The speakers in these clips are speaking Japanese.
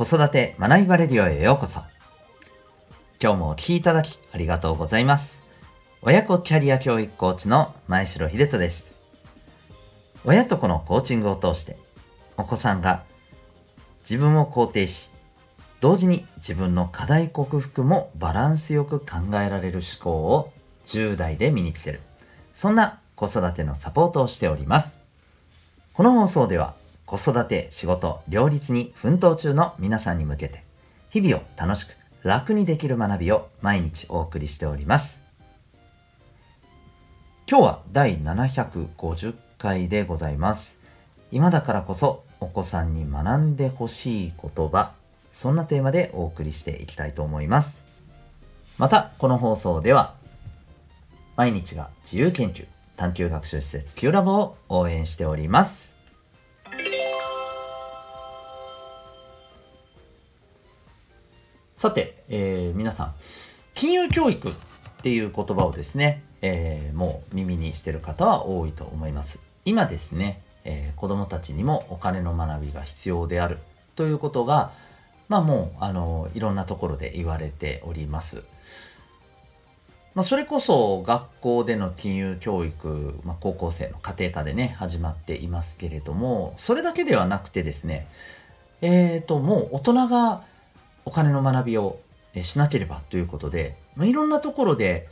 子育て学び場レディオへようこそ。今日もお聞きいただきありがとうございます。親子キャリア教育コーチの前城秀人です。親と子のコーチングを通して、お子さんが自分を肯定し、同時に自分の課題克服もバランスよく考えられる思考を10代で身につける、そんな子育てのサポートをしております。この放送では、子育て、仕事、両立に奮闘中の皆さんに向けて、日々を楽しく楽にできる学びを毎日お送りしております。今日は第750回でございます。今だからこそお子さんに学んでほしい言葉、そんなテーマでお送りしていきたいと思います。また、この放送では、毎日が自由研究、探究学習施設Qラボを応援しております。さて、皆さん、金融教育っていう言葉をですね、もう耳にしてる方は多いと思います。今ですね、子どもたちにもお金の学びが必要であるということが、もういろんなところで言われております。それこそ学校での金融教育、高校生の家庭科でね、始まっていますけれども、それだけではなくてですね、もう大人がお金の学びをしなければということで、いろんなところで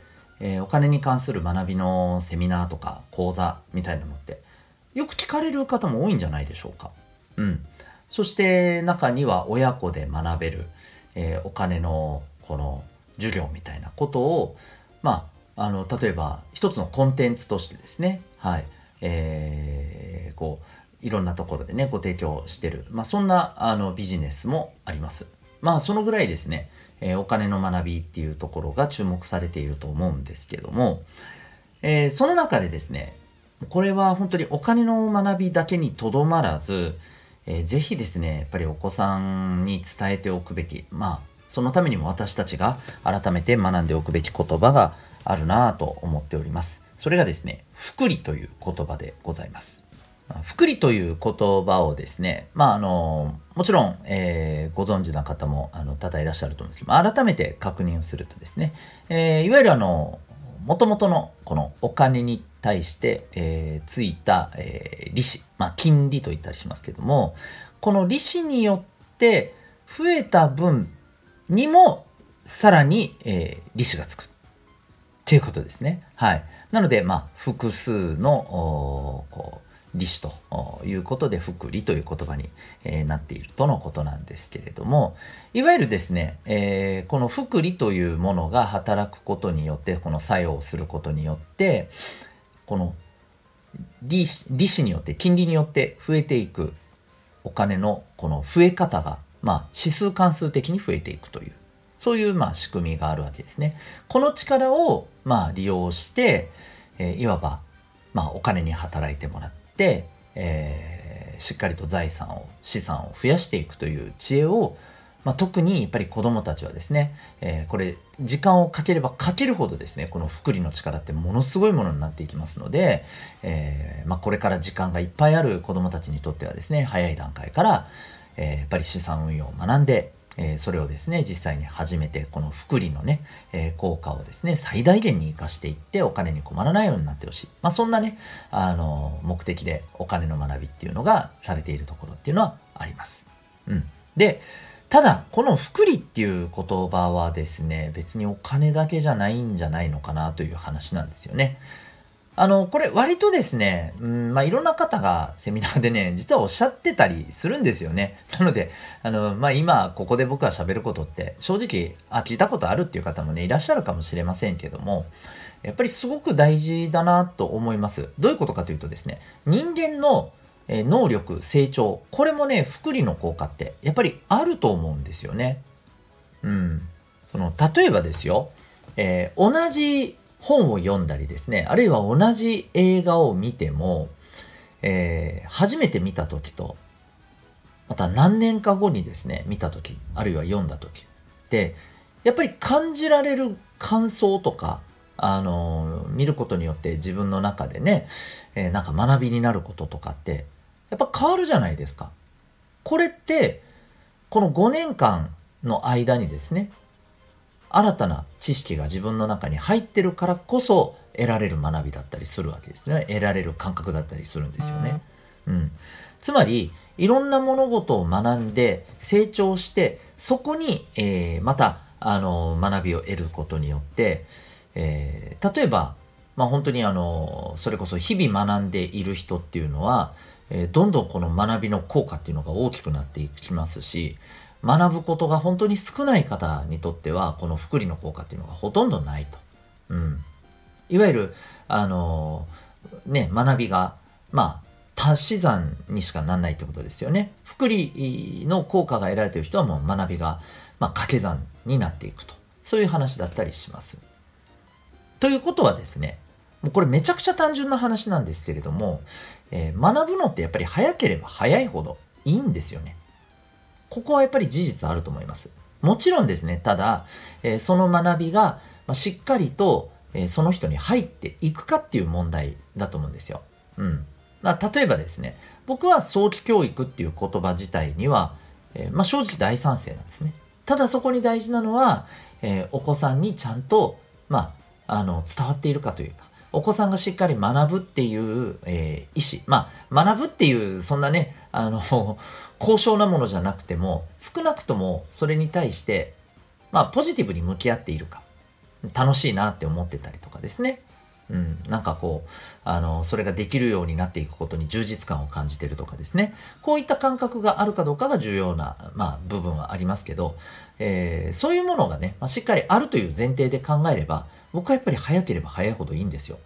お金に関する学びのセミナーとか講座みたいなのってよく聞かれる方も多いんじゃないでしょうか。そして中には親子で学べるお金のこの授業みたいなことを、例えば一つのコンテンツとしてですね、いろんなところでねご提供してる、そんなビジネスもあります。そのぐらいですね、お金の学びっていうところが注目されていると思うんですけども、その中でですね、これは本当にお金の学びだけにとどまらず、ぜひですね、やっぱりお子さんに伝えておくべき、そのためにも私たちが改めて学んでおくべき言葉があるなぁと思っております。それがですね、複利という言葉でございます。複利という言葉をですね、もちろん、ご存知な方も多々いらっしゃると思うんですけど、改めて確認をするとですね、いわゆる元々のこのお金に対して、ついた、利子、金利と言ったりしますけども、この利子によって増えた分にもさらに、利子がつくということですね。なので、複数の利子ということで複利という言葉になっているとのことなんですけれども、いわゆるですね、この複利というものが働くことによって、この作用することによって、この利子によって、金利によって増えていくお金のこの増え方が、指数関数的に増えていくという、そういう仕組みがあるわけですね。この力を利用して、いわばお金に働いてもらって、しっかりと資産を増やしていくという知恵を、特にやっぱり子どもたちはですね、これ時間をかければかけるほどですね、この複利の力ってものすごいものになっていきますので、これから時間がいっぱいある子どもたちにとってはですね、早い段階から、やっぱり資産運用を学んで、それをですね実際に始めて、この複利のね、効果をですね最大限に生かしていって、お金に困らないようになってほしい、そんなね目的でお金の学びっていうのがされているところっていうのはあります。で、ただこの複利っていう言葉はですね、別にお金だけじゃないんじゃないのかなという話なんですよね。これ割とですね、いろんな方がセミナーでね、実はおっしゃってたりするんですよね。なので、今ここで僕が喋ることって、正直、聞いたことあるっていう方もね、いらっしゃるかもしれませんけども、やっぱりすごく大事だなと思います。どういうことかというとですね、人間の能力、成長、これもね、複利の効果って、やっぱりあると思うんですよね。例えばですよ、同じ本を読んだりですね、あるいは同じ映画を見ても、初めて見た時と、また何年か後にですね見た時、あるいは読んだ時で、やっぱり感じられる感想とか、見ることによって自分の中でね、なんか学びになることとかってやっぱ変わるじゃないですか。これってこの5年間の間にですね、新たな知識が自分の中に入ってるからこそ得られる学びだったりするわけですね。得られる感覚だったりするんですよね。うん、つまりいろんな物事を学んで成長して、そこに、また学びを得ることによって、例えば、本当にそれこそ日々学んでいる人っていうのは、どんどんこの学びの効果っていうのが大きくなっていきますし、学ぶことが本当に少ない方にとってはこの複利の効果っていうのがほとんどないと。うん、いわゆる学びが足し算にしかならないってことですよね。複利の効果が得られている人はもう学びが掛け算になっていくと、そういう話だったりします。ということはですね、もうこれめちゃくちゃ単純な話なんですけれども、学ぶのってやっぱり早ければ早いほどいいんですよね。ここはやっぱり事実あると思います。もちろんですね、ただ、その学びがしっかりと、その人に入っていくかっていう問題だと思うんですよ。うん。例えばですね、僕は早期教育っていう言葉自体には、正直大賛成なんですね。ただそこに大事なのは、お子さんにちゃんと、伝わっているかというか、お子さんがしっかり学ぶっていう、意思、学ぶっていうそんなね高尚なものじゃなくても、少なくともそれに対して、ポジティブに向き合っているか、楽しいなって思ってたりとかですね、それができるようになっていくことに充実感を感じてるとかですね、こういった感覚があるかどうかが重要な、部分はありますけど、そういうものがね、しっかりあるという前提で考えれば、僕はやっぱり早ければ早いほどいいんですよ。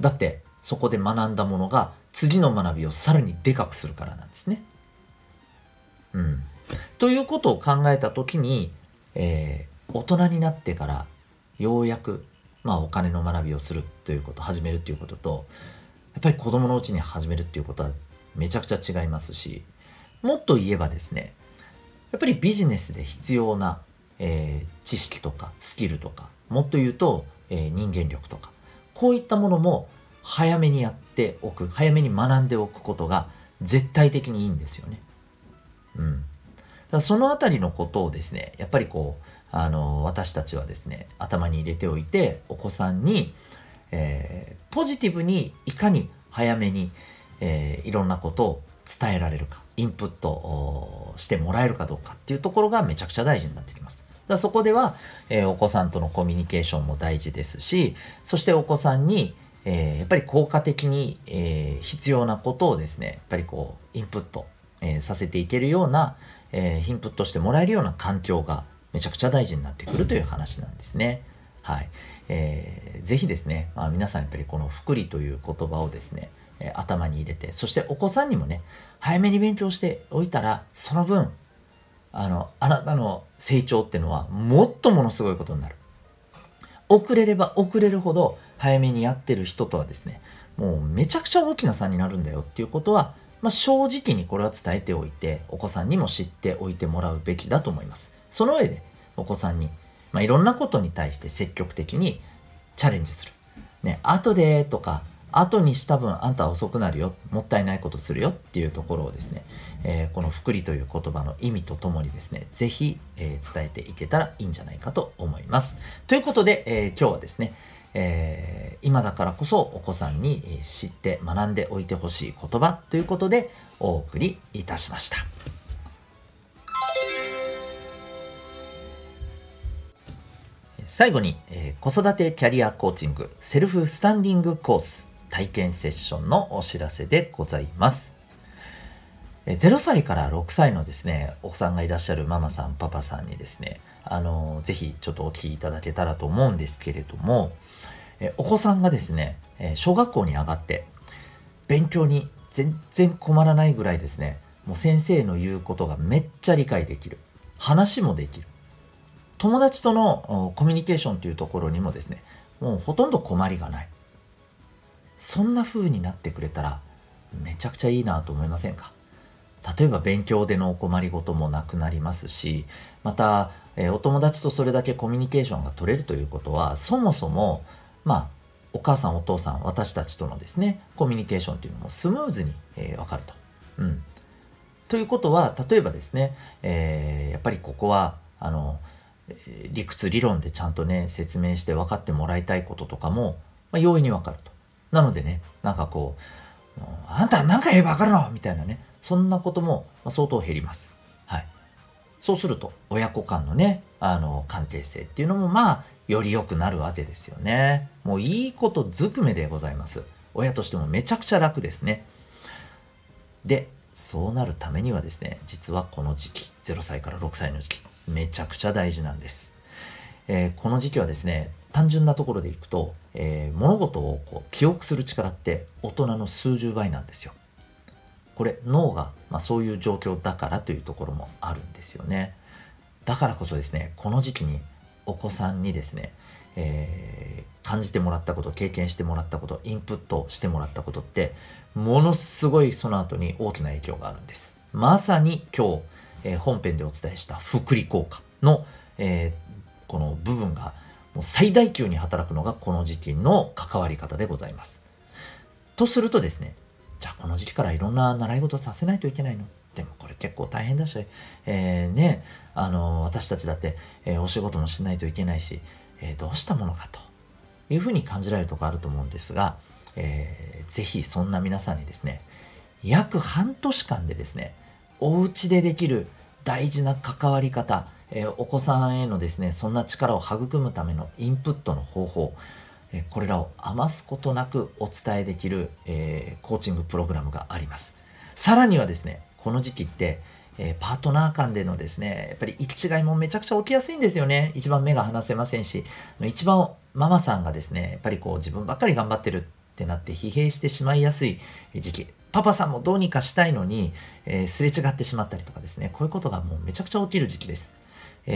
だってそこで学んだものが次の学びをさらにでかくするからなんですね。うん、ということを考えた時に、大人になってからようやくお金の学びをするということを始めるということと、やっぱり子供のうちに始めるということはめちゃくちゃ違いますし、もっと言えばですね、やっぱりビジネスで必要な、知識とかスキルとか、もっと言うと、人間力とか、こういったものも早めにやっておく、早めに学んでおくことが絶対的にいいんですよね。うん、だからそのあたりのことをですね、やっぱり私たちはですね、頭に入れておいて、お子さんに、ポジティブにいかに早めに、いろんなことを伝えられるか、インプットしてもらえるかどうかっていうところがめちゃくちゃ大事になってきます。だそこでは、お子さんとのコミュニケーションも大事ですし、そしてお子さんに、やっぱり効果的に、必要なことをですね、やっぱりインプット、させていけるような、インプットしてもらえるような環境がめちゃくちゃ大事になってくるという話なんですね。はい。ぜひですね、皆さんやっぱりこの複利という言葉をですね、頭に入れて、そしてお子さんにもね、早めに勉強しておいたら、その分あなたの成長っていうのはもっとものすごいことになる。遅れれば遅れるほど早めにやってる人とはですね、もうめちゃくちゃ大きな差になるんだよっていうことは、正直にこれは伝えておいて、お子さんにも知っておいてもらうべきだと思います。その上でお子さんに、いろんなことに対して積極的にチャレンジする、後でとか、後にした分あんたは遅くなるよ、もったいないことするよっていうところをですね、この複利という言葉の意味とともにですね、ぜひ、伝えていけたらいいんじゃないかと思います。ということで、今日はですね、今だからこそお子さんに知って学んでおいてほしい言葉ということでお送りいたしました。最後に、子育てキャリアコーチングセルフスタンディングコース体験セッションのお知らせでございます。0歳から6歳のですね、お子さんがいらっしゃるママさんパパさんにですね、ぜひちょっとお聞きいただけたらと思うんですけれども、お子さんがですね、小学校に上がって勉強に全然困らないぐらいですね、もう先生の言うことがめっちゃ理解できる、話もできる、友達とのコミュニケーションというところにもですね、もうほとんど困りがない、そんな風になってくれたらめちゃくちゃいいなと思いませんか。例えば勉強でのお困りごともなくなりますし、また、お友達とそれだけコミュニケーションが取れるということは、そもそもお母さんお父さん私たちとのですねコミュニケーションというのもスムーズに、分かると。うん、ということは、例えばですね、やっぱりここは理屈理論でちゃんとね説明して分かってもらいたいこととかも、容易に分かると。なのでね、なんかこうあんた何か言えば分かるのみたいなね、そんなことも相当減ります。はい、そうすると親子間のね関係性っていうのもより良くなるわけですよね。もういいことずくめでございます。親としてもめちゃくちゃ楽ですね。で、そうなるためにはですね、実はこの時期、0歳から6歳の時期、めちゃくちゃ大事なんです。この時期はですね、単純なところでいくと、物事を記憶する力って大人の数十倍なんですよ。これ脳が、そういう状況だからというところもあるんですよね。だからこそですね、この時期にお子さんにですね、感じてもらったこと、経験してもらったこと、インプットしてもらったことって、ものすごいその後に大きな影響があるんです。まさに今日、本編でお伝えした福利効果の、この部分がもう最大級に働くのがこの時期の関わり方でございます。とするとですね、じゃあこの時期からいろんな習い事させないといけないの、でもこれ結構大変だし、私たちだって、お仕事もしないといけないし、どうしたものかというふうに感じられるところあると思うんですが、ぜひそんな皆さんにですね、約半年間でですね、お家でできる大事な関わり方、お子さんへのですね、そんな力を育むためのインプットの方法、これらを余すことなくお伝えできる、コーチングプログラムがあります。さらにはですね、この時期って、パートナー間でのですね、やっぱり行き違いもめちゃくちゃ起きやすいんですよね。一番目が離せませんし、一番ママさんがですね、やっぱり自分ばっかり頑張ってるってなって疲弊してしまいやすい時期、パパさんもどうにかしたいのに、すれ違ってしまったりとかですね、こういうことがもうめちゃくちゃ起きる時期です。こ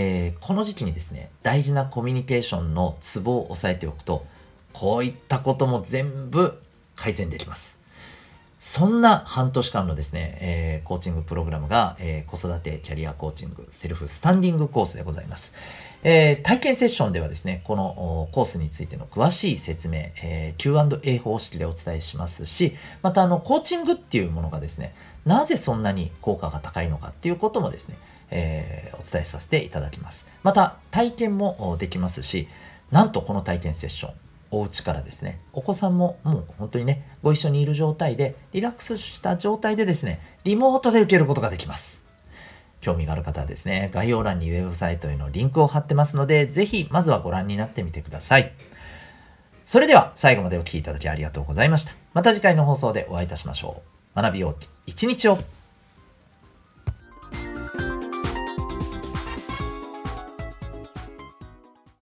の時期にですね、大事なコミュニケーションのツボを押さえておくと、こういったことも全部改善できます。そんな半年間のですね、コーチングプログラムが、子育てキャリアコーチングセルフスタンディングコースでございます。体験セッションではですね、このコースについての詳しい説明、Q&A 方式でお伝えしますし、またコーチングっていうものがですね、なぜそんなに効果が高いのかっていうこともですね、お伝えさせていただきます。また体験もできますし、なんとこの体験セッション、お家からですね、お子さんももう本当にね、ご一緒にいる状態で、リラックスした状態でですね、リモートで受けることができます。興味がある方はですね、概要欄にウェブサイトへのリンクを貼ってますので、ぜひまずはご覧になってみてください。それでは最後までお聞きいただきありがとうございました。また次回の放送でお会いいたしましょう。学びよう一日を。